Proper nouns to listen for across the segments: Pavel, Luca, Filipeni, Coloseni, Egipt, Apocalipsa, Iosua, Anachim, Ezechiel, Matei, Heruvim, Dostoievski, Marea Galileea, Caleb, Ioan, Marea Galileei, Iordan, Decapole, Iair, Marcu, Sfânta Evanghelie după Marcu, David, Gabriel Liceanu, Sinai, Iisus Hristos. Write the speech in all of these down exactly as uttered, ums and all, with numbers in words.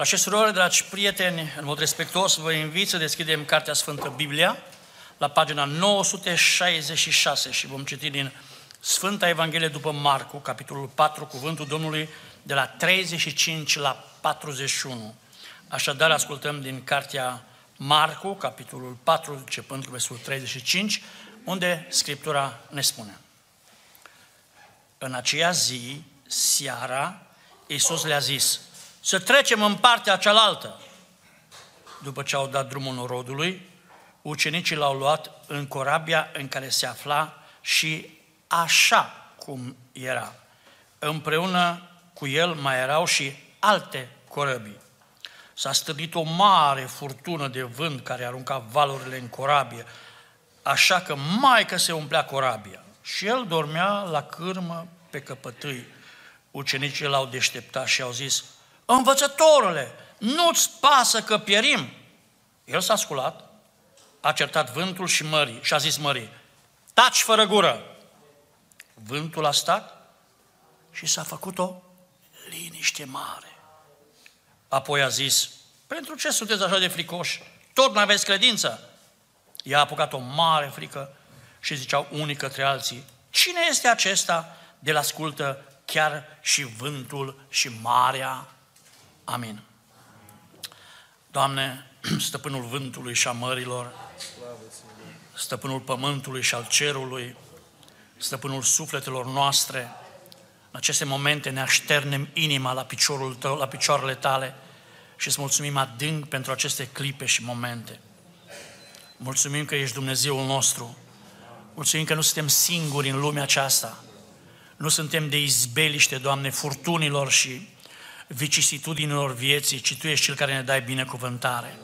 Frați și surori, dragi prieteni, în mod respectuos vă invit să deschidem Cartea Sfântă Biblia la pagina nouă sute șaizeci și șase și vom citi din Sfânta Evanghelie după Marcu, capitolul patru, cuvântul Domnului de la treizeci și cinci la patruzeci și unu. Așadar, ascultăm din Cartea Marcu, capitolul patru, începând cu versul treizeci și cinci, unde Scriptura ne spune: În aceea zi, seara, Iisus le-a zis: să trecem în partea cealaltă. După ce au dat drumul norodului, ucenicii l-au luat în corabia în care se afla și așa cum era. Împreună cu el mai erau și alte corăbii. S-a stârnit o mare furtună de vânt care arunca valurile în corabie, așa că maică se umplea corabia. Și el dormea la cârmă pe căpătâi. Ucenicii l-au deșteptat și au zis: Învățătorule, nu-ți pasă că pierim? El s-a sculat, a certat vântul și mării și a zis mării: taci fără gură! Vântul a stat și s-a făcut o liniște mare. Apoi a zis: pentru ce sunteți așa de fricoși? Tot mai aveți credință? I-a apucat o mare frică și ziceau unii către alții: cine este acesta de-l ascultă chiar și vântul și marea? Amin. Doamne, stăpânul vântului și a mărilor, stăpânul pământului și al cerului, stăpânul sufletelor noastre, în aceste momente ne așternem inima la piciorul tău, la picioarele tale și îți mulțumim adânc pentru aceste clipe și momente. Mulțumim că ești Dumnezeul nostru. Mulțumim că nu suntem singuri în lumea aceasta. Nu suntem de izbeliște, Doamne, furtunilor și vicisitudinilor vieții, ci Tu ești Cel care ne dai binecuvântare.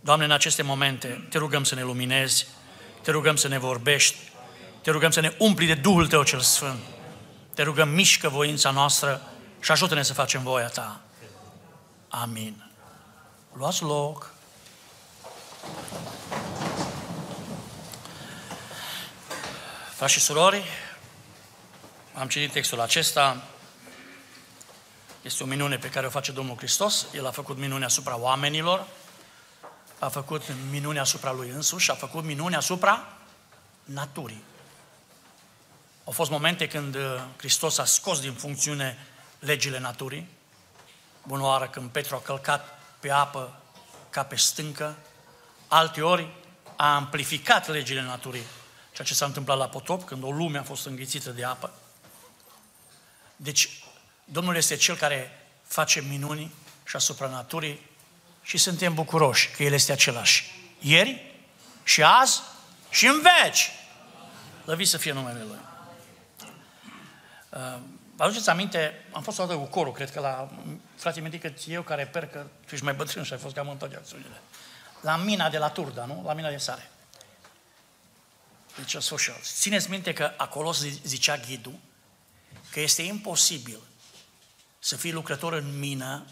Doamne, în aceste momente, Te rugăm să ne luminezi, Te rugăm să ne vorbești, Te rugăm să ne umpli de Duhul Tău cel Sfânt. Te rugăm, mișcă voința noastră și ajută-ne să facem voia Ta. Amin. Luați loc. Frați și surori, am citit textul acesta. Este o minune pe care o face Domnul Hristos. El a făcut minune asupra oamenilor, a făcut minune asupra Lui însuși, a făcut minune asupra naturii. Au fost momente când Hristos a scos din funcțiune legile naturii. Bună oară când Petru a călcat pe apă ca pe stâncă. Alteori a amplificat legile naturii, ceea ce s-a întâmplat la potop, când o lume a fost înghițită de apă. Deci, Domnul este Cel care face minuni și asupra naturii și suntem bucuroși că El este același. Ieri și azi și în veci. Lăvit să fie numele Lui. Vă aduceți aminte, am fost o dată cu corul, cred că la fratele meu, decât eu care per că tu ești mai bătrân și ai fost cam în toate acțiunile. La mina de la Turda, nu? La mina de sare. Deci a fost și alții. Țineți minte că acolo zicea ghidul că este imposibil să fii lucrător în mină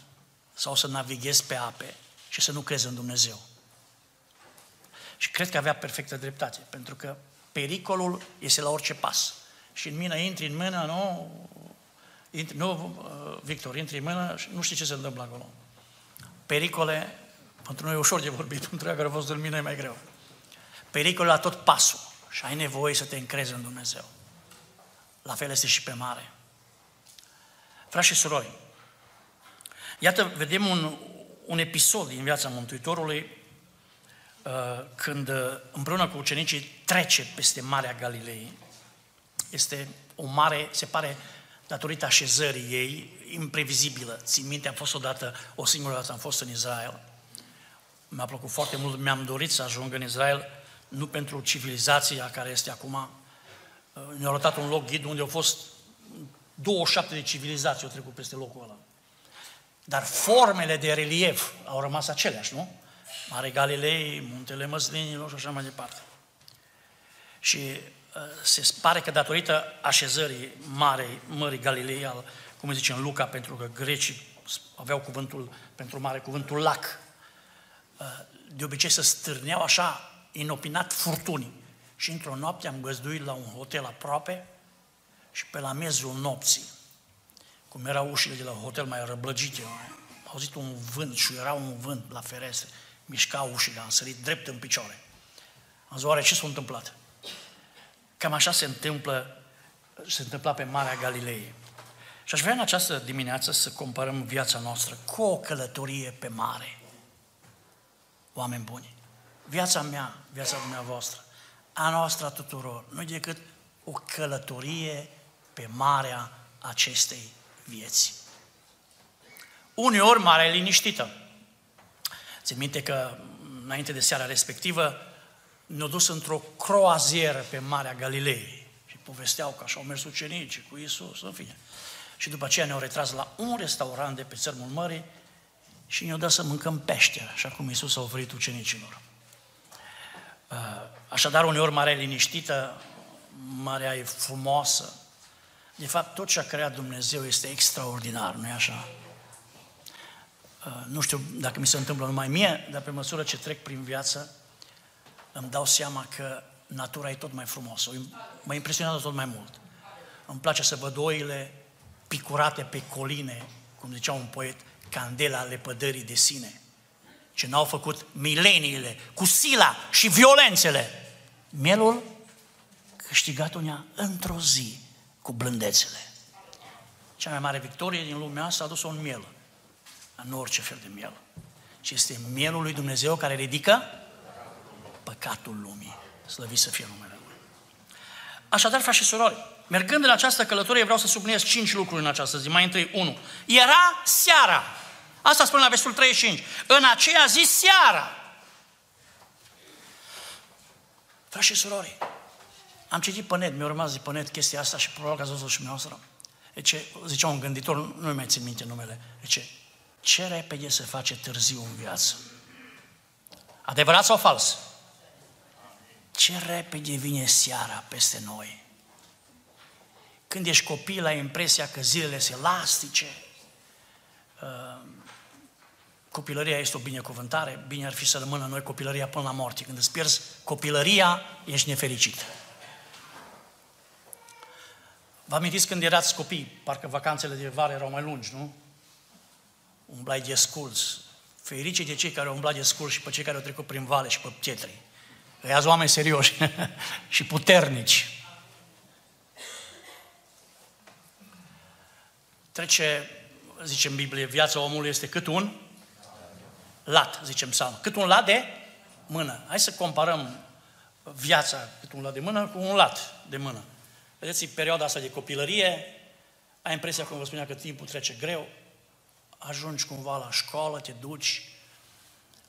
sau să navighezi pe ape și să nu crezi în Dumnezeu. Și cred că avea perfectă dreptate, pentru că pericolul este la orice pas. Și în mină intri în mână, nu, intri, nu Victor, intri în mână și nu știi ce se întâmplă acolo. Pericole, pentru noi e ușor de vorbit, pentru ea care a fost în mină e mai greu. Pericolul la tot pasul și ai nevoie să te încrezi în Dumnezeu. La fel este și pe mare. Frați și surori, iată, vedem un, un episod din viața Mântuitorului când împreună cu ucenicii trece peste Marea Galileei. Este o mare, se pare, datorită așezării ei, imprevizibilă. Țin minte, am fost odată, o singură dată am fost în Israel. Mi-a plăcut foarte mult, mi-am dorit să ajung în Israel, nu pentru civilizația care este acum. Ne-a arătat un loc ghid unde au fost douăzeci și șapte de civilizații, au trecut peste locul ăla. Dar formele de relief au rămas aceleași, nu? Marea Galilei, Muntele Măslinilor și așa mai departe. Și se pare că datorită așezării Marei, Mării Galilei, al, cum zice în Luca, pentru că grecii aveau cuvântul pentru mare, cuvântul lac, de obicei se stârneau așa, inopinat, furtunii. Și într-o noapte am găzduit la un hotel aproape și pe la miezul nopții, cum erau ușile de la hotel mai răblăgite, Am auzit un vânt și era un vânt la ferestre, mișcau ușile, am sărit drept în picioare. Am zis, oare ce s-a întâmplat? Cam așa se întâmplă, se întâmpla pe Marea Galileei. Și aș vrea în această dimineață să comparăm viața noastră cu o călătorie pe mare. Oameni buni, viața mea, viața dumneavoastră, a noastră a tuturor, nu decât o călătorie pe marea acestei vieți. Uneori marea e liniștită. Țin minte că înainte de seara respectivă ne-a dus într-o croazieră pe Marea Galileei și povesteau că așa au mers ucenicii cu Iisus, în fine. Și după aceea ne-au retras la un restaurant de pe țărmul mării și ne-au dat să mâncăm pește, așa cum Iisus a oferit ucenicilor. Așadar, uneori marea e liniștită, marea e frumoasă. De fapt, tot ce a creat Dumnezeu este extraordinar, nu-i așa? Nu știu dacă mi se întâmplă numai mie, dar pe măsură ce trec prin viață, îmi dau seama că natura e tot mai frumoasă. Mă impresionează tot mai mult. Îmi place să văd oile picurate pe coline, cum zicea un poet, candela lepădării de sine. Ce n-au făcut mileniile, cu sila și violențele. Mielul câștigat unea într-o zi cu blândețele. Cea mai mare victorie din lumea asta a dus-o în miel. Nu orice fel de miel. Și este mielul lui Dumnezeu care ridică păcatul lumii. Slăvit să fie numele Lui. Așadar, frați și surori, mergând în această călătorie, vreau să subliniez cinci lucruri în această zi. Mai întâi, unu. Era seara. Asta spune la versul treizeci și cinci. În aceea zi seara. Frați și surori, am citit pe net, mi-a rămas de pe net chestia asta și probabil că ați văzut și noastră. Zice, zicea un gânditor, nu-mi mai țin minte numele, zice, ce repede se face târziu în viață. Adevărat sau fals? Ce repede vine seara peste noi. Când ești copil, ai impresia că zilele sunt elastice. Copilăria este o binecuvântare. Bine ar fi să rămână noi copilăria până la moarte. Când îți pierzi copilăria, ești nefericit. Vă amintiți când erați copii? Parcă vacanțele de vară erau mai lungi, nu? Umblai de sculți. Ferice de cei care au umblat de sculți și pe cei care au trecut prin vale și pe Pietri. Îi oameni serioși și puternici. Trece, zicem în Biblie, viața omului este cât un lat, zicem psalm. Cât un lat de mână. Hai să comparăm viața cât un lat de mână cu un lat de mână. Vedeți, perioada asta de copilărie, ai impresia, cum vă spunea, că timpul trece greu, ajungi cumva la școală, te duci,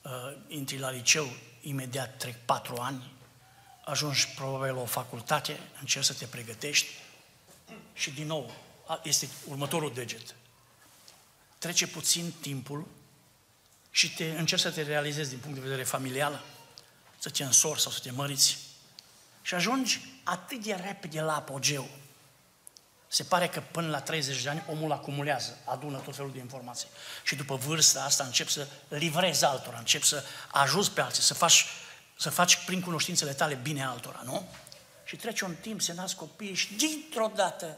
uh, intri la liceu, imediat trec patru ani, ajungi probabil la o facultate, încerci să te pregătești și din nou, este următorul deget. Trece puțin timpul și te, încerci să te realizezi din punct de vedere familial, să te însori sau să te măriți și ajungi atât de repede la apogeu. Se pare că până la treizeci de ani omul acumulează, adună tot felul de informații. Și după vârsta asta începi să livrezi altora, începi să ajuți pe alții, să faci, să faci prin cunoștințele tale bine altora, nu? Și trece un timp, se nasc copiii și dintr-o dată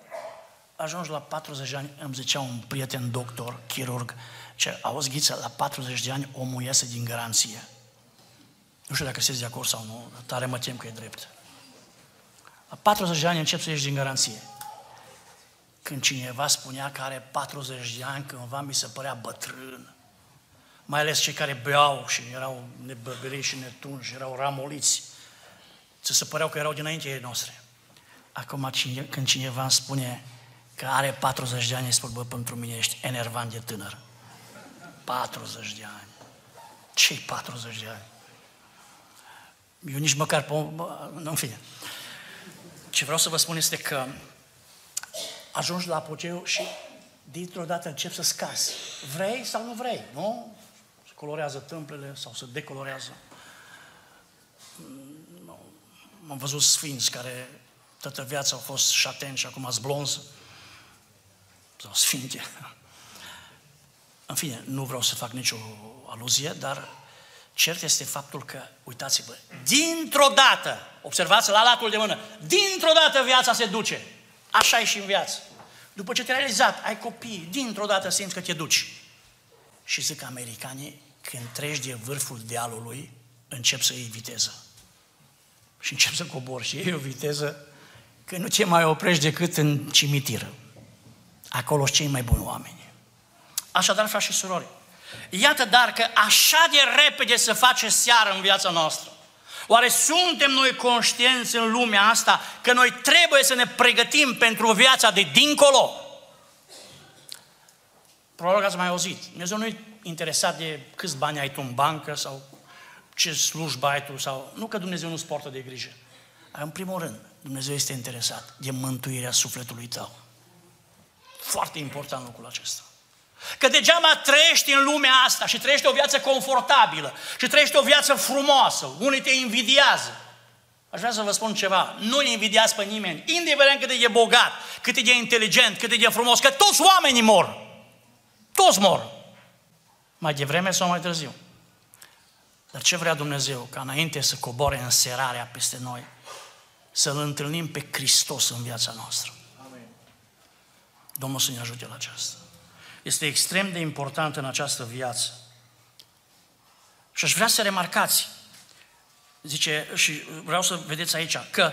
ajungi la patruzeci de ani. Îmi zicea un prieten doctor, chirurg, ce, auzi Ghiță, la patruzeci de ani omul iese din garanție. Nu știu dacă sunteți de acord sau nu, tare mă tem că e drept. La patruzeci de ani începi să ieși din garanție. Când cineva spunea că are patruzeci de ani, cândva mi se părea bătrân. Mai ales cei care beau și erau nebăberiți și netunși, erau ramoliți. Ți se păreau că erau dinainte ei noastre. Acum cine, când cineva îmi spune că are patruzeci de ani, îi spun, bă, pentru mine ești enervant de tânăr. patruzeci de ani. Ce-i patruzeci de ani? Eu nici măcar... În fine. Ce vreau să vă spun este că ajungi la apogeu și dintr-o dată începi să scazi. Vrei sau nu vrei, nu? Se colorează tâmplele sau se decolorează. Am văzut sfinți care toată viața au fost șateni și acum sunt blonzi. Sau sfinte. În fine, nu vreau să fac nicio aluzie, dar cert este faptul că, uitați-vă, dintr-o dată, observați la latul de mână, dintr-o dată viața se duce. Așa e și în viață. După ce te-ai realizat, ai copii, dintr-o dată simți că te duci. Și zic americanii, când treci de vârful dealului, încep să iei viteză. Și încep să cobori și iei o viteză că nu te mai oprești decât în cimitiră. Acolo sunt cei mai buni oameni. Așadar, frați și surori, iată dar că așa de repede se face seară în viața noastră. Oare suntem noi conștienți în lumea asta că noi trebuie să ne pregătim pentru viața de dincolo? Probabil ați mai auzit. Dumnezeu nu e interesat de câți bani ai tu în bancă sau ce slujbă ai tu. Sau... Nu că Dumnezeu nu-ți poartă de grijă. În primul rând, Dumnezeu este interesat de mântuirea sufletului tău. Foarte important lucrul acesta. Că degeaba trăiești în lumea asta și trăiești o viață confortabilă și trăiești o viață frumoasă, unii te invidiază. Aș vrea să vă spun ceva, nu invidiați pe nimeni, indiferent cât de bogat, cât de inteligent, cât de frumos, că toți oamenii mor. Toți mor. Mai devreme sau mai târziu. Dar ce vrea Dumnezeu? Ca înainte să coboare înserarea peste noi, să-L întâlnim pe Hristos în viața noastră. Amen. Domnul să ne ajute la aceasta. Este extrem de important în această viață. Și aș vrea să remarcați, zice, și vreau să vedeți aici, că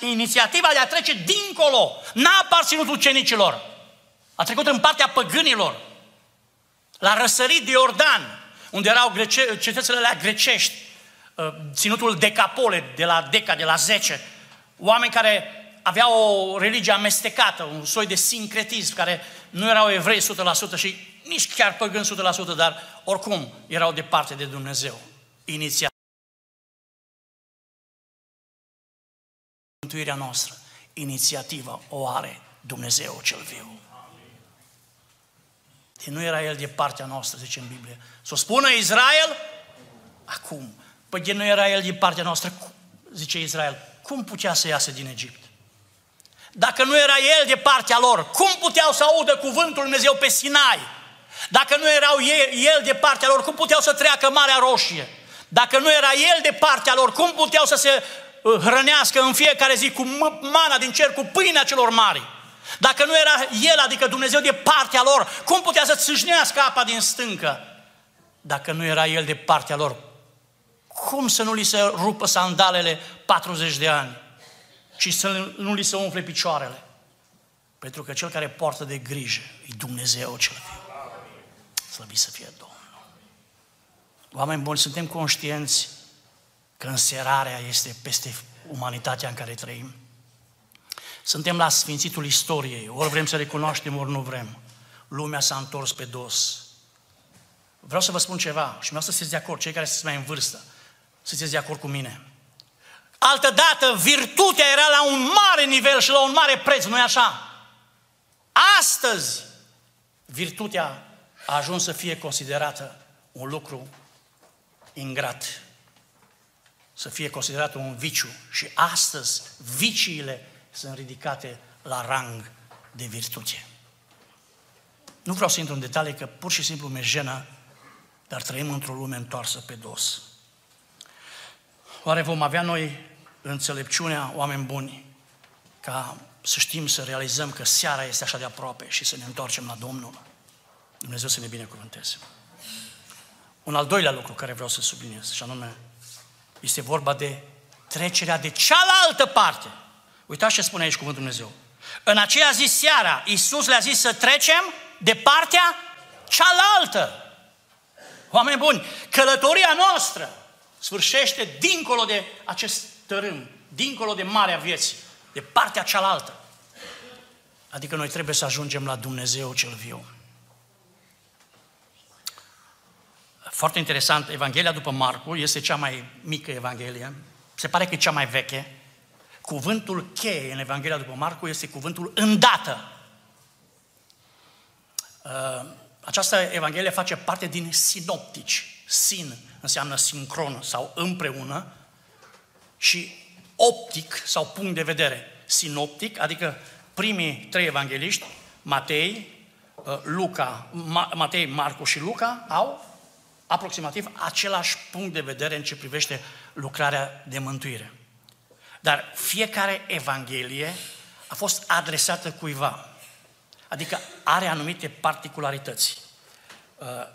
inițiativa de a trece dincolo n-a aparținut ucenicilor. A trecut în partea păgânilor. L-a răsărit de Iordan, unde erau grece, cetățile alea grecești, ținutul Decapole, de la Deca, de la zece, oameni care avea o religie amestecată, un soi de sincretism, care nu erau evrei o sută la sută și nici chiar păgâni o sută la sută, dar oricum erau departe de Dumnezeu. Inițial. Mântuirea noastră, inițiativa o are Dumnezeu cel viu. De nu era El de partea noastră, zice în Biblie. Să o spună Israel? Acum. Păi de nu era El de partea noastră, zice Israel, cum putea să iasă din Egipt? Dacă nu era El de partea lor, cum puteau să audă cuvântul Dumnezeu pe Sinai? Dacă nu erau El de partea lor, cum puteau să treacă Marea Roșie? Dacă nu era El de partea lor, cum puteau să se hrănească în fiecare zi cu mana din cer, cu pâinea celor mari? Dacă nu era El, adică Dumnezeu de partea lor, cum putea să țâșnească apa din stâncă? Dacă nu era El de partea lor, cum să nu li se rupă sandalele patruzeci de ani? Și să nu li se umfle picioarele. Pentru că cel care poartă de grijă e Dumnezeu cel viu. Slăbit să fie Domnul. Oameni buni, suntem conștienți că înserarea este peste umanitatea în care trăim. Suntem la sfințitul istoriei. Ori vrem să recunoaștem, ori nu vrem. Lumea s-a întors pe dos. Vreau să vă spun ceva și vreau să fiți de acord, cei care sunteți mai în vârstă, să fiți de acord cu mine. Altădată, virtutea era la un mare nivel și la un mare preț, nu-i așa? Astăzi, virtutea a ajuns să fie considerată un lucru ingrat. Să fie considerată un viciu. Și astăzi, viciile sunt ridicate la rang de virtute. Nu vreau să intru în detalii, că pur și simplu mi-e jenă, dar trăim într-o lume întoarsă pe dos. Oare vom avea noi înțelepciunea, oameni buni, ca să știm, să realizăm că seara este așa de aproape și să ne întoarcem la Domnul? Dumnezeu să ne binecuvânteze. Un al doilea lucru care vreau să subliniez, și anume, este vorba de trecerea de cealaltă parte. Uitați ce spune aici cuvântul Dumnezeu. În aceea zi seara, Iisus le-a zis să trecem de partea cealaltă. Oameni buni, călătoria noastră sfârșește dincolo de acest tărâm, dincolo de marea vieții, de partea cealaltă. Adică noi trebuie să ajungem la Dumnezeu cel viu. Foarte interesant, Evanghelia după Marcu este cea mai mică Evanghelie, se pare că e cea mai veche. Cuvântul cheie în Evanghelia după Marcu este cuvântul îndată. Această Evanghelie face parte din sinoptici. Sin înseamnă sincron sau împreună și optic sau punct de vedere. Sinoptic, adică primii trei evangeliști, Matei, Luca, Matei, Marcu și Luca, au aproximativ același punct de vedere în ce privește lucrarea de mântuire. Dar fiecare evanghelie a fost adresată cuiva. Adică are anumite particularități.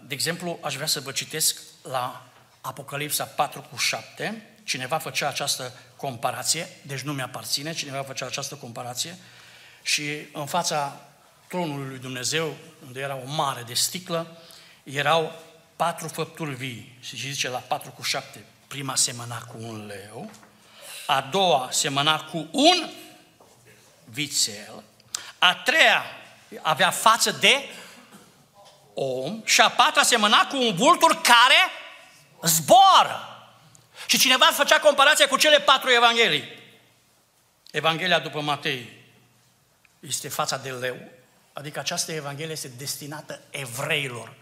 De exemplu, aș vrea să vă citesc la Apocalipsa patru cu șapte. Cineva făcea această comparație, deci nu mi-aparține, cineva făcea această comparație și în fața tronului lui Dumnezeu, unde era o mare de sticlă, erau patru făpturi vii. Și zice la patru cu șapte, prima semăna cu un leu, a doua semăna cu un vițel, a treia avea față de om și a patra semăna cu un vultur care zboară. Și cineva făcea comparația cu cele patru evanghelii. Evanghelia după Matei este fața de leu, adică această evanghelie este destinată evreilor.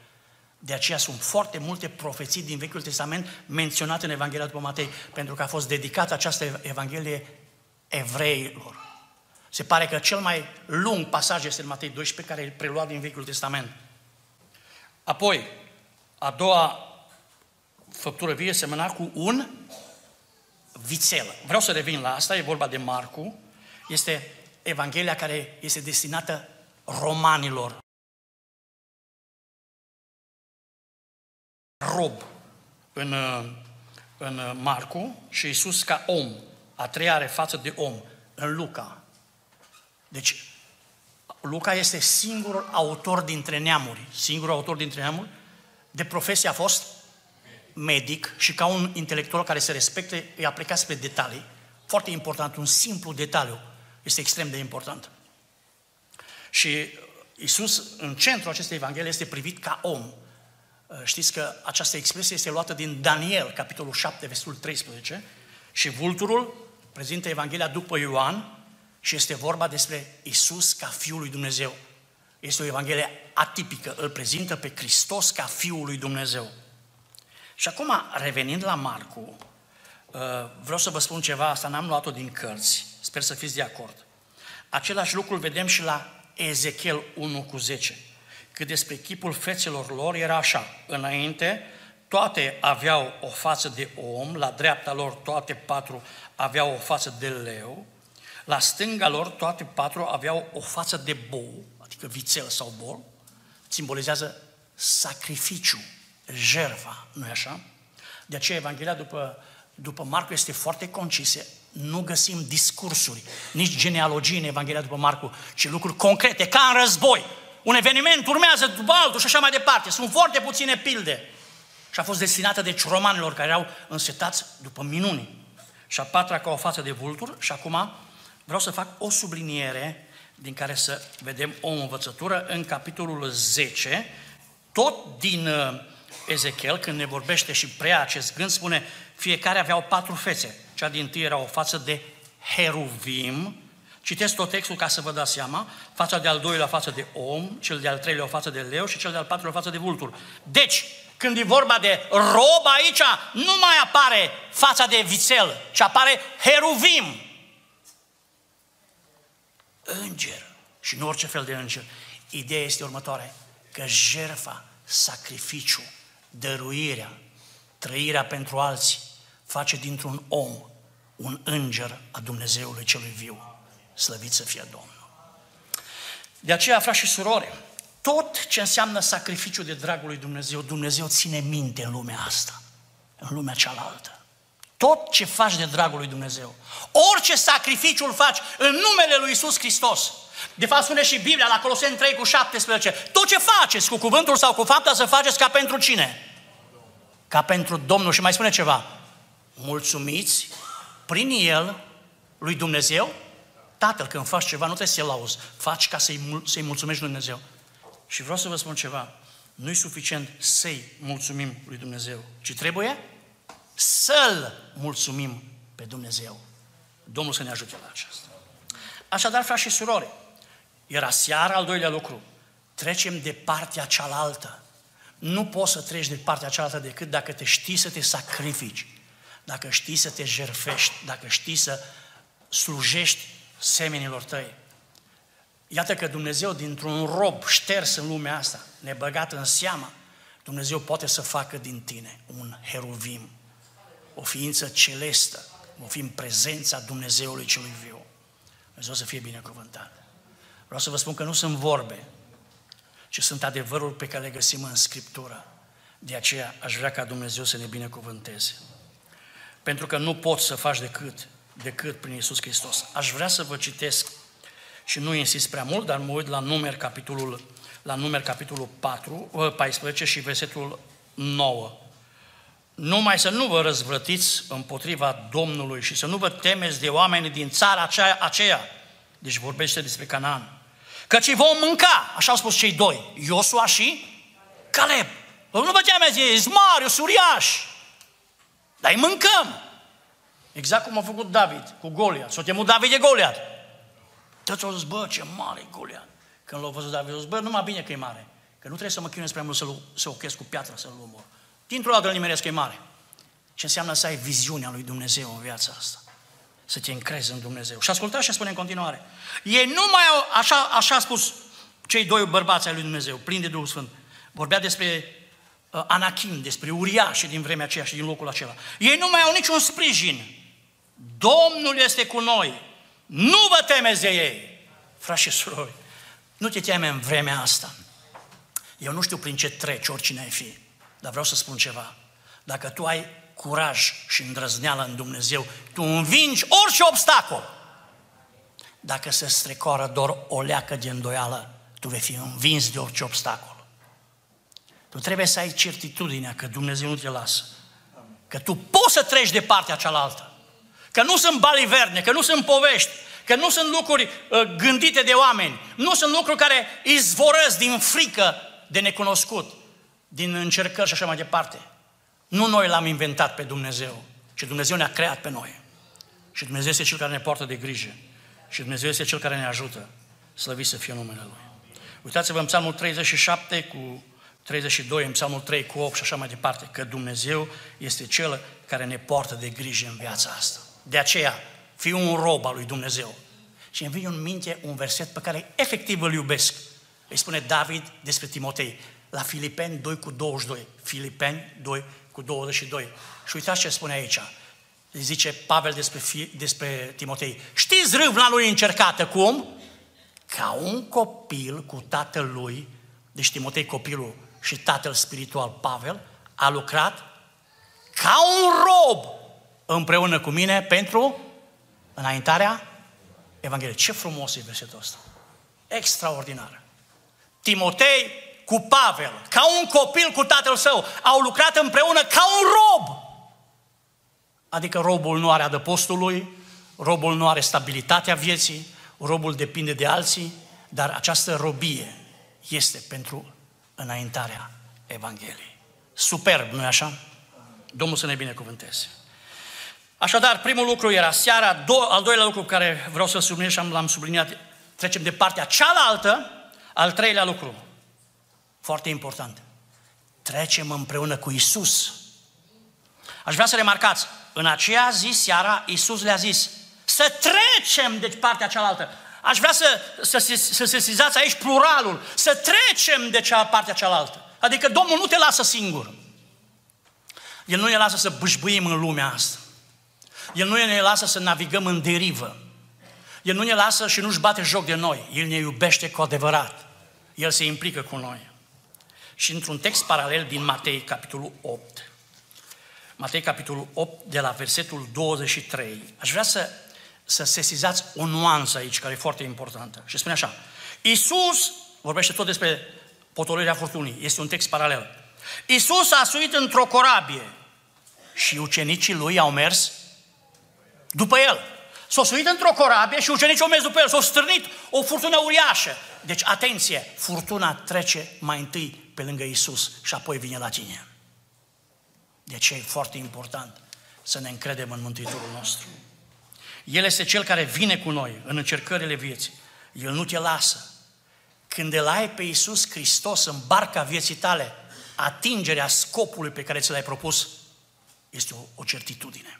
De aceea sunt foarte multe profeții din Vechiul Testament menționate în Evanghelia după Matei, pentru că a fost dedicată această evanghelie evreilor. Se pare că cel mai lung pasaj este în Matei doisprezece, care e preluat din Vechiul Testament. Apoi, a doua făptură vie semăna cu un vițel. Vreau să revin la asta, e vorba de Marcu. Este Evanghelia care este destinată romanilor. Rob în, în Marcu și Iisus ca om. A treia are față de om în Luca. Deci, Luca este singurul autor dintre neamuri. Singurul autor dintre neamuri. De profesie a fost medic și ca un intelectual care se respecte, îi a plecat spre detalii. Foarte important, un simplu detaliu este extrem de important. Și Iisus, în centrul acestei evanghelii, este privit ca om. Știți că această expresie este luată din Daniel, capitolul șapte, versetul treisprezece, și vulturul prezintă Evanghelia după Ioan și este vorba despre Iisus ca Fiul lui Dumnezeu. Este o evanghelie atipică, îl prezintă pe Hristos ca Fiul lui Dumnezeu. Și acum, revenind la Marcu, vreau să vă spun ceva, asta n-am luat-o din cărți, sper să fiți de acord. Același lucru vedem și la Ezechiel unu cu zece, că despre chipul fețelor lor era așa, înainte toate aveau o față de om, la dreapta lor toate patru aveau o față de leu, la stânga lor toate patru aveau o față de bou, adică vițel sau bol, simbolizează sacrificiu, jerva, nu-i așa? De aceea Evanghelia după, după Marcu este foarte concisă. Nu găsim discursuri, nici genealogii în Evanghelia după Marcu, ci lucruri concrete, ca în război. Un eveniment urmează după altul și așa mai departe. Sunt foarte puține pilde. Și a fost destinată deci romanilor care erau însetați după minuni. Și a patra ca o față de vultur. Și acum vreau să fac o subliniere din care să vedem o învățătură în capitolul zece, tot din Ezechiel, când ne vorbește și preia acest gând, spune, fiecare aveau patru fețe. Cea din tâi era o față de heruvim. Citesc tot textul ca să vă dați seama. Fața de-al doilea o față de om, cel de-al treilea o față de leu și cel de-al patrulea o față de vultur. Deci, când e vorba de rob aici, nu mai apare fața de vițel, ci apare heruvim. Înger. Și nu orice fel de înger. Ideea este următoare, că jertfa, sacrificiu, dăruirea, trăirea pentru alții, face dintr-un om un înger a Dumnezeului celui viu. Slăvit să fie Domnul! De aceea, frați și surori, tot ce înseamnă sacrificiu de dragul lui Dumnezeu, Dumnezeu ține minte în lumea asta, în lumea cealaltă. Tot ce faci de dragul lui Dumnezeu, orice sacrificiu îl faci în numele lui Iisus Hristos. De fapt spune și Biblia la Coloseni trei cu șaptesprezece, tot ce faceți cu cuvântul sau cu fapta să faceți ca pentru cine? Ca pentru Domnul. Și mai spune ceva, mulțumiți prin El lui Dumnezeu Tatăl. Când faci ceva nu trebuie să-l lauzi, faci ca să-i, mul- să-i mulțumești lui Dumnezeu. Și vreau să vă spun ceva, nu-i suficient să-i mulțumim lui Dumnezeu, ci trebuie să-L mulțumim pe Dumnezeu. Domnul să ne ajute la aceasta. Așadar, frați și surori, era seara, al doilea lucru, trecem de partea cealaltă. Nu poți să treci de partea cealaltă decât dacă te știi să te sacrifici, dacă știi să te jertfești, dacă știi să slujești semenilor tăi. Iată că Dumnezeu, dintr-un rob șters în lumea asta, nebăgat în seama, Dumnezeu poate să facă din tine un heruvim, o ființă celestă, o fi în prezența Dumnezeului celui viu. Dumnezeu să fie binecuvântat. Vreau să vă spun că nu sunt vorbe, ci sunt adevărul pe care le găsim în Scriptură. De aceea aș vrea ca Dumnezeu să ne binecuvânteze. Pentru că nu pot să faci decât, decât prin Iisus Hristos. Aș vrea să vă citesc, și nu insist prea mult, dar mă uit la Numeri, capitolul, la Numeri, capitolul patru, paisprezece și versetul nouă. Numai să nu vă răzvrătiți împotriva Domnului și să nu vă temeți de oameni din țara aceea, aceea. Deci vorbește despre Canaan. Căci vom mânca, așa au spus cei doi, Iosua și Caleb. Nu vă temeți, ești mari, ești uriași, dar îi mâncăm. Exact cum a făcut David cu Goliat. S-a temut David de Goliat. Toți au zis, bă, ce mare e Goliat. Când l-a văzut David, a zis, bă, numai bine că e mare, că nu trebuie să mă chinuiesc prea mult să-l să ochez cu piatra, să-l omor. Dintr-o dată îl nimeresc că e mare. Ce înseamnă să ai viziunea lui Dumnezeu în viața asta? Să te încrezi în Dumnezeu. Și ascultați ce spune în continuare. Ei nu mai au, așa, așa a spus cei doi bărbați ai lui Dumnezeu, plini de Duhul Sfânt. Vorbea despre uh, Anachim, despre uriașii din vremea aceea și din locul acela. Ei nu mai au niciun sprijin. Domnul este cu noi. Nu vă temeți de ei. Frați și surori, nu te teme în vremea asta. Eu nu știu prin ce treci, oricine ai fi, dar vreau să spun ceva. Dacă tu ai curaj și îndrăzneală în Dumnezeu, tu învingi orice obstacol. Dacă se strecoară doar o leacă de îndoială, tu vei fi învins de orice obstacol. Tu trebuie să ai certitudinea că Dumnezeu nu te lasă, că tu poți să treci de partea cealaltă, că nu sunt baliverne, că nu sunt povești, că nu sunt lucruri uh, gândite de oameni, nu sunt lucruri care izvorăsc din frică de necunoscut, din încercări și așa mai departe. Nu noi l-am inventat pe Dumnezeu, ci Dumnezeu ne-a creat pe noi. Și Dumnezeu este Cel care ne poartă de grijă. Și Dumnezeu este Cel care ne ajută. Slăvit să fie numele Lui. Uitați-vă în Psalmul treizeci și șapte cu treizeci și doi, în Psalmul trei cu opt și așa mai departe, că Dumnezeu este Cel care ne poartă de grijă în viața asta. De aceea, fii un rob al lui Dumnezeu. Și îmi vine în minte un verset pe care efectiv îl iubesc. Îi spune David despre Timotei, la Filipeni doi cu douăzeci și doi. Filipeni doi cu douăzeci și doi. Și uitați ce spune aici. Îi zice Pavel despre, despre Timotei. Știți râvna lui încercată cum? Ca un copil cu tatăl lui, deci Timotei copilul și tatăl spiritual Pavel, a lucrat ca un rob împreună cu mine pentru înaintarea Evangheliei. Ce frumos e versetul ăsta! Extraordinar! Timotei cu Pavel, ca un copil cu tatăl său, au lucrat împreună ca un rob. Adică robul nu are adăpostul lui, robul nu are stabilitatea vieții, robul depinde de alții, dar această robie este pentru înaintarea Evangheliei. Superb, nu-i așa? Domnul să ne binecuvânteze. Așadar, primul lucru era seara, do- al doilea lucru care vreau să-l subliniez și l-am subliniat, trecem de partea cealaltă, al treilea lucru. Foarte important. Trecem împreună cu Iisus. Aș vrea să remarcați, în aceea zi, seara, Iisus le-a zis să trecem de partea cealaltă. Aș vrea să, să, să, să sesizați aici pluralul. Să trecem de cea, partea cealaltă. Adică Domnul nu te lasă singur. El nu ne lasă să bâșbâim în lumea asta. El nu ne lasă să navigăm în derivă. El nu ne lasă și nu-și bate joc de noi. El ne iubește cu adevărat. El se implică cu noi. Și într-un text paralel din Matei, capitolul opt. Matei, capitolul opt, de la versetul douăzeci și trei. Aș vrea să, să sesizați o nuanță aici, care e foarte importantă. Și spune așa. Iisus, vorbește tot despre potolirea furtunii, este un text paralel. Iisus a suit într-o corabie și ucenicii lui au mers după el. S-a suit într-o corabie și ucenicii au mers după el. S-a stârnit o furtună uriașă. Deci, atenție, furtuna trece mai întâi pe lângă Iisus și apoi vine la tine. De aceea e foarte important să ne încredem în Mântuitorul nostru. El este Cel care vine cu noi în încercările vieții. El nu te lasă. Când îl ai pe Iisus Hristos în barca vieții tale, atingerea scopului pe care ți l-ai propus este o, o certitudine.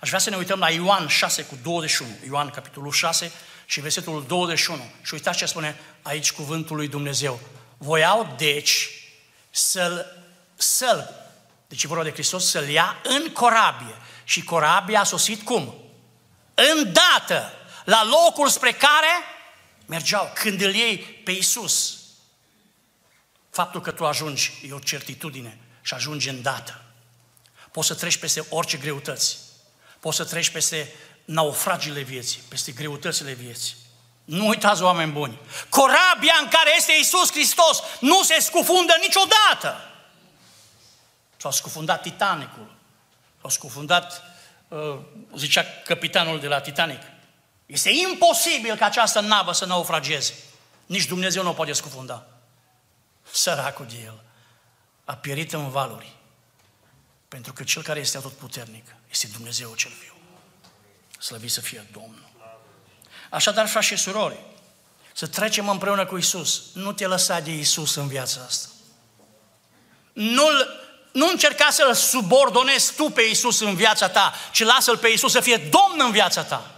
Aș vrea să ne uităm la Ioan șase cu douăzeci și unu. Ioan capitolul șase și versetul douăzeci și unu. Și uitați ce spune aici cuvântul lui Dumnezeu. Voiau, deci, să-l, să-l, deci vorba de Hristos, să-l ia în corabie. Și corabia a sosit cum? Îndată la locul spre care mergeau. Când îl iei pe Iisus, faptul că tu ajungi e o certitudine și ajungi îndată. Poți să treci peste orice greutăți. Poți să treci peste naufragile vieții, peste greutățile vieții. Nu uitați, oameni buni, corabia în care este Iisus Hristos nu se scufundă niciodată. S-a scufundat Titanicul. S-a scufundat, zicea capitanul de la Titanic, este imposibil ca această navă să naufrageze. Nici Dumnezeu nu o poate scufunda. Săracul de el a pierit în valuri. Pentru că Cel care este atotputernic este Dumnezeu cel viu. Slăvit să fie Domnul. Așadar, frați și surori, să trecem împreună cu Iisus. Nu te lăsa de Iisus în viața asta. Nu-L Nu încerca să-L subordonezi tu pe Iisus în viața ta, ci lasă-L pe Iisus să fie Domn în viața ta.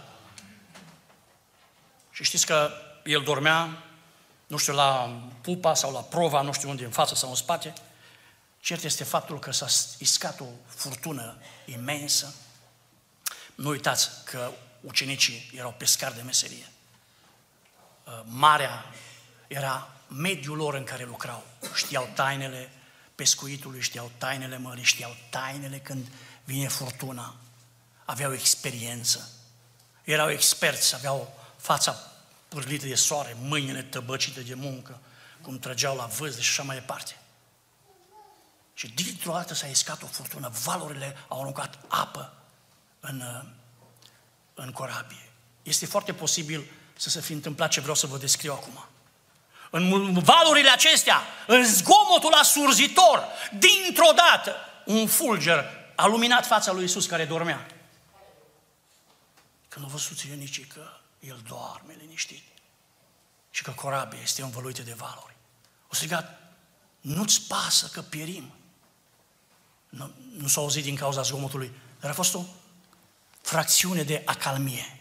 Și știți că el dormea, nu știu, la Pupa sau la Prova, nu știu unde, în față sau în spate. Cert este faptul că s-a iscat o furtună imensă. Nu uitați că ucenicii erau pescari de meserie. Marea era mediul lor în care lucrau. Știau tainele pescuitului, știau tainele mării, știau tainele când vine furtuna. Aveau experiență. Erau experți, aveau fața pârlită de soare, mâinile tăbăcite de muncă, cum trăgeau la vâzle și așa mai departe. Și dintr-o dată s-a iscat o furtună. Valurile au aruncat apă în, în corabie. Este foarte posibil să se fi întâmplat ce vreau să vă descriu acum. În valurile acestea, în zgomotul asurzitor, dintr-o dată, un fulger a luminat fața lui Iisus care dormea. Când au văzut ucenicii că el doarme liniștit și că corabia este învăluită de valuri, au strigat: nu-ți pasă că pierim. Nu, nu s-a auzit din cauza zgomotului, dar a fost o fracțiune de acalmie.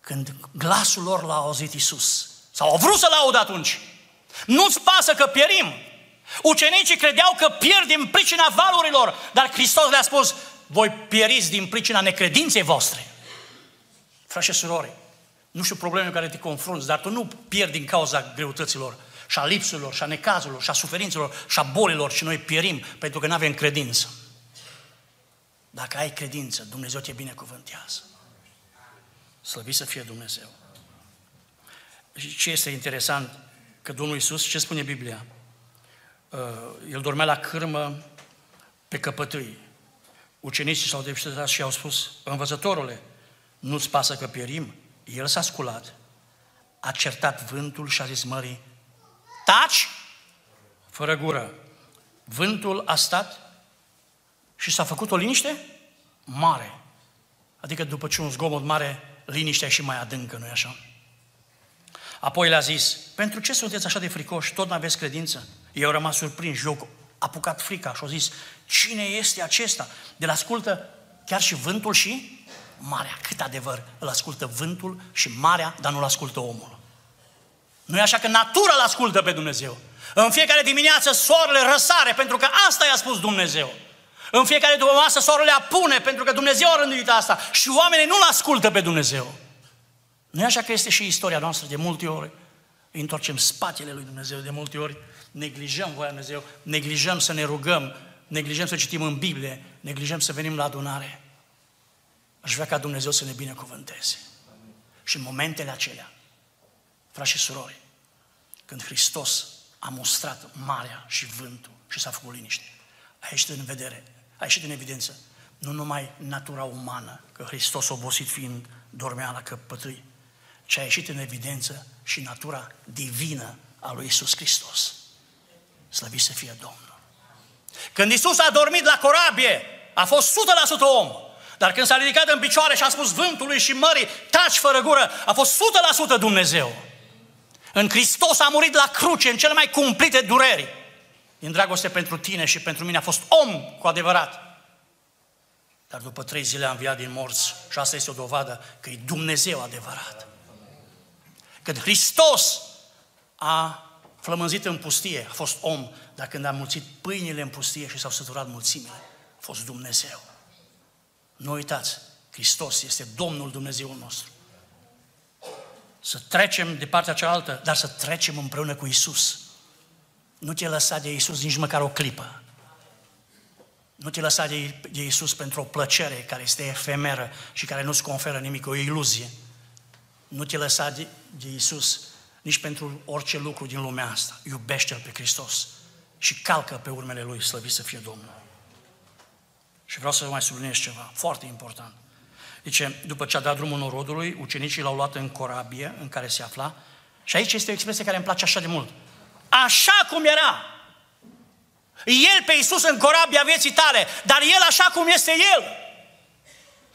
Când glasul lor l-a auzit Iisus, sau au vrut să laudă atunci. Nu-ți pasă că pierim. Ucenicii credeau că pierd din pricina valurilor, dar Hristos le-a spus: voi pieriți din pricina necredinței voastre. Frați și surori, nu știu problemele cu care te confrunți, dar tu nu pierzi din cauza greutăților și a lipsurilor și a necazurilor și a suferințelor și a bolilor, și noi pierim pentru că nu avem credință. Dacă ai credință, Dumnezeu te binecuvântează. Slăvit să fie Dumnezeu. Și ce este interesant, că Domnul Iisus, ce spune Biblia? El dormea la cârmă pe căpătâi. Ucenicii s-au deșteptat și au spus: învățătorule, nu-ți pasă că pierim? El s-a sculat, a certat vântul și a zis mării: taci, fără gură. Vântul a stat și s-a făcut o liniște mare. Adică după ce un zgomot mare, liniștea e și mai adâncă, nu-i așa? Apoi le-a zis: pentru ce sunteți așa de fricoși? Tot n-aveți credință? Eu am rămas surprins, eu am apucat frica și au zis: cine este acesta? De-l ascultă chiar și vântul și marea. Cât adevăr, îl ascultă vântul și marea, dar nu-l ascultă omul. Nu e așa că natura îl ascultă pe Dumnezeu. În fiecare dimineață soarele răsare, pentru că asta i-a spus Dumnezeu. În fiecare după masă soarele apune, pentru că Dumnezeu a rânduit asta. Și oamenii nu-l ascultă pe Dumnezeu. Nu e așa că este și istoria noastră de multe ori? Îi întoarcem spatele lui Dumnezeu de multe ori, neglijăm voia Dumnezeu, neglijăm să ne rugăm, neglijăm să citim în Biblie, neglijăm să venim la adunare. Aș vrea ca Dumnezeu să ne binecuvânteze. Și în momentele acelea, frați și surori, când Hristos a mustrat marea și vântul și s-a făcut liniște, a ieșit în vedere, a ieșit în evidență, nu numai natura umană, că Hristos obosit fiind dormea la căpătâi, și a ieșit în evidență și natura divină a lui Iisus Hristos. Slăvit să fie Domnul! Când Iisus a dormit la corabie, a fost o sută la sută om. Dar când s-a ridicat în picioare și a spus vântului și mării: taci, fără gură, a fost o sută la sută Dumnezeu. În Hristos a murit la cruce, în cele mai cumplite dureri. Din dragoste pentru tine și pentru mine a fost om cu adevărat. Dar după trei zile a înviat din morți și asta este o dovadă că e Dumnezeu adevărat. Când Hristos a flămânzit în pustie, a fost om, dar când a mulțit pâinile în pustie și s-au săturat mulțimile, a fost Dumnezeu. Nu uitați, Hristos este Domnul Dumnezeul nostru. să trecem de partea cealaltă, dar să trecem împreună cu Iisus. Nu te lăsa de Iisus nici măcar o clipă. Nu te lăsa de, de Iisus pentru o plăcere care este efemeră și care nu-ți conferă nimic, o iluzie. Nu te lăsa de, de Iisus nici pentru orice lucru din lumea asta. Iubește-L pe Hristos și calcă pe urmele Lui, slăvit să fie Domnul. Și vreau să vă mai subliniez ceva, foarte important. Zice, după ce a dat drumul norodului, ucenicii l-au luat în corabie în care se afla. Și aici este o expresie care îmi place așa de mult. Așa cum era. El pe Iisus în corabia vieții tale, dar El așa cum este El.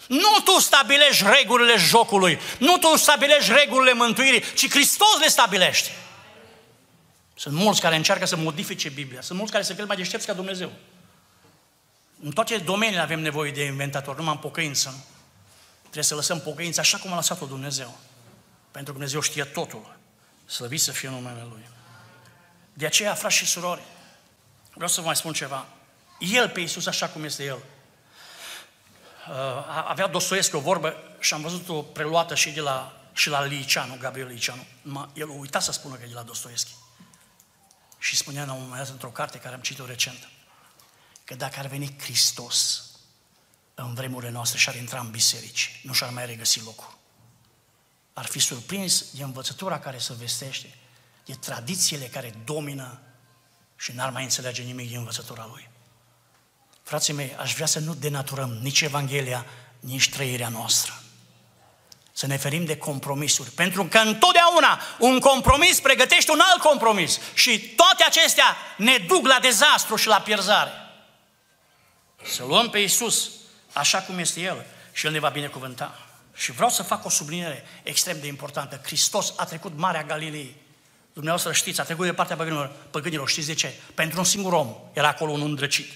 Nu tu stabilești regulile jocului, nu tu stabilești regulile mântuirii, ci Hristos le stabilește. Sunt mulți care încearcă să modifice Biblia, sunt mulți care se cred mai deștepți ca Dumnezeu. În toate domeniile avem nevoie de inventatori, numai în pocăință. Trebuie să lăsăm pocăința așa cum a lăsat-o Dumnezeu. Pentru că Dumnezeu știe totul. Slăvit să fie numele Lui. De aceea, frați și surori, vreau să vă mai spun ceva. El pe Iisus așa cum este El. Avea Dostoievski o vorbă și am văzut-o preluată și de la, și la Liceanu, Gabriel Liceanu. El a uitat să spună că e de la Dostoievski. Și spunea la un moment dat într-o carte care am citit-o recent, că dacă ar veni Hristos în vremurile noastre și ar intra în biserici, nu și-ar mai regăsi locul. Ar fi surprins de învățătura care se vestește, de tradițiile care domină și n-ar mai înțelege nimic din învățătura Lui. Frații mei, aș vrea să nu denaturăm nici Evanghelia, nici trăirea noastră. Să ne ferim de compromisuri, pentru că întotdeauna un compromis pregătește un alt compromis și toate acestea ne duc la dezastru și la pierzare. Să luăm pe Iisus așa cum este El și El ne va binecuvânta. Și vreau să fac o subliniere extrem de importantă. Hristos a trecut Marea Galilei. Dumneavoastră știți, a trecut de partea păgânilor, păgânilor. Știți de ce? Pentru un singur om. Era acolo un îndrăcit.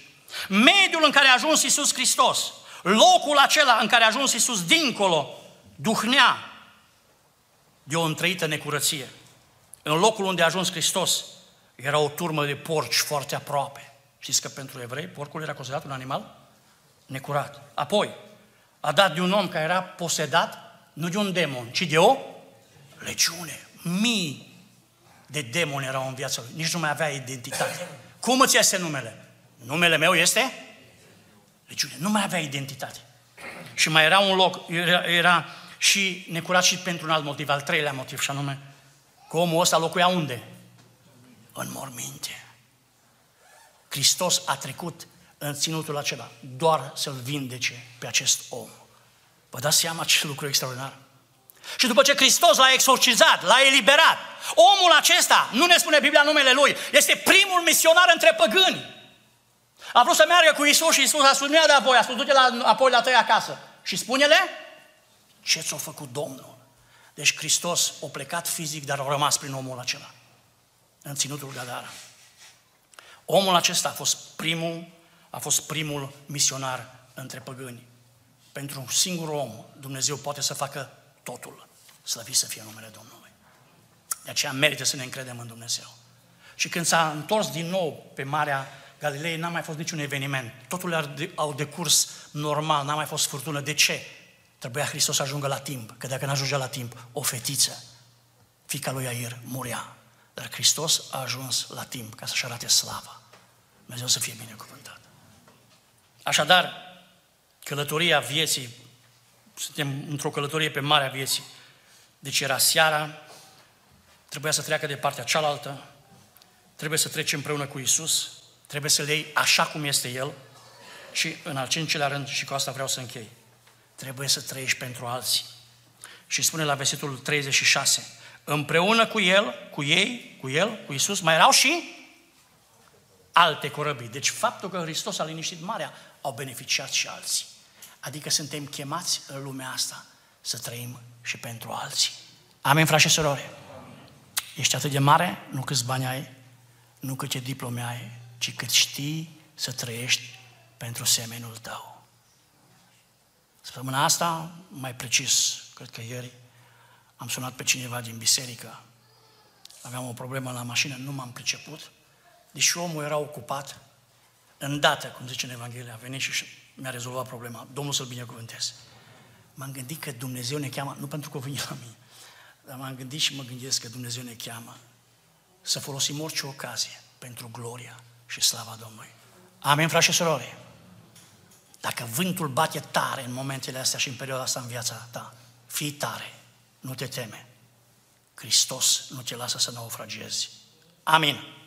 Mediul în care a ajuns Iisus Hristos, locul acela în care a ajuns Iisus dincolo, duhnea de o întrăită necurăție. În locul unde a ajuns Hristos era o turmă de porci foarte aproape. Știți că pentru evrei porcul era considerat un animal necurat. Apoi, a dat de un om care era posedat, nu de un demon, ci de o legiune. Mii de demoni erau în viața lui. Nici nu mai avea identitate. Cum îți iese numele? Numele meu este? Legiune. Nu mai avea identitate. Și mai era un loc, era, era și necurat și pentru un alt motiv, al treilea motiv, și anume că omul ăsta locuia unde? În morminte. Hristos a trecut în ținutul acela, doar să-l vindece pe acest om. Vă dați seama ce lucru extraordinar? Și după ce Hristos l-a exorcizat, l-a eliberat, omul acesta, nu ne spune Biblia numele lui, este primul misionar între păgâni. A vrut să meargă cu Iisus și Iisus a spus, nu ia de apoi, a spus, du-te la, apoi la tăi acasă. Și spune-le ce ți-a făcut Domnul. Deci Hristos a plecat fizic, dar a rămas prin omul acela, în Ținutul Gadara. Omul acesta a fost primul A fost primul misionar între păgâni. Pentru un singur om, Dumnezeu poate să facă totul. Slăvit să fie numele Domnului. De aceea merită să ne încredem în Dumnezeu. Și când s-a întors din nou pe Marea Galilei, n-a mai fost niciun eveniment. Totul au decurs normal, n-a mai fost furtună. De ce? Trebuia Hristos să ajungă la timp, că dacă n-ajungea la timp, o fetiță, fiica lui Iair, murea. Dar Hristos a ajuns la timp ca să-și arate slava. Dumnezeu să fie binecuvântat. Așadar, călătoria vieții, suntem într-o călătorie pe marea vieții, deci era seara, trebuia să treacă de partea cealaltă, trebuie să treci împreună cu Iisus, trebuie să-L iei așa cum este El și, în al cincilea rând, și cu asta vreau să închei, trebuie să trăiești pentru alții. Și spune la versetul treizeci și șase, împreună cu El, cu ei, cu El, cu Iisus, mai erau și alte corăbii. Deci faptul că Hristos a liniștit marea, au beneficiat și alții. Adică suntem chemați în lumea asta să trăim și pentru alții. Amin, frați și surori? Ești atât de mare, nu câți bani ai, nu câte diplome ai, ci cât știi să trăiești pentru semenul tău. Săptămâna asta, mai precis, cred că ieri, am sunat pe cineva din biserică. Aveam o problemă la mașină, nu m-am priceput. Deși omul era ocupat, îndată, cum zice în Evanghelie, a venit și mi-a rezolvat problema. Domnul să-l binecuvânteze. M-am gândit că Dumnezeu ne cheamă, nu pentru că o vine la mine, dar m-am gândit și mă gândesc că Dumnezeu ne cheamă să folosim orice ocazie pentru gloria și slava Domnului. Amin, frați și surori? Dacă vântul bate tare în momentele astea și în perioada asta în viața ta, fii tare, nu te teme. Hristos nu te lasă să naufragezi. Amin.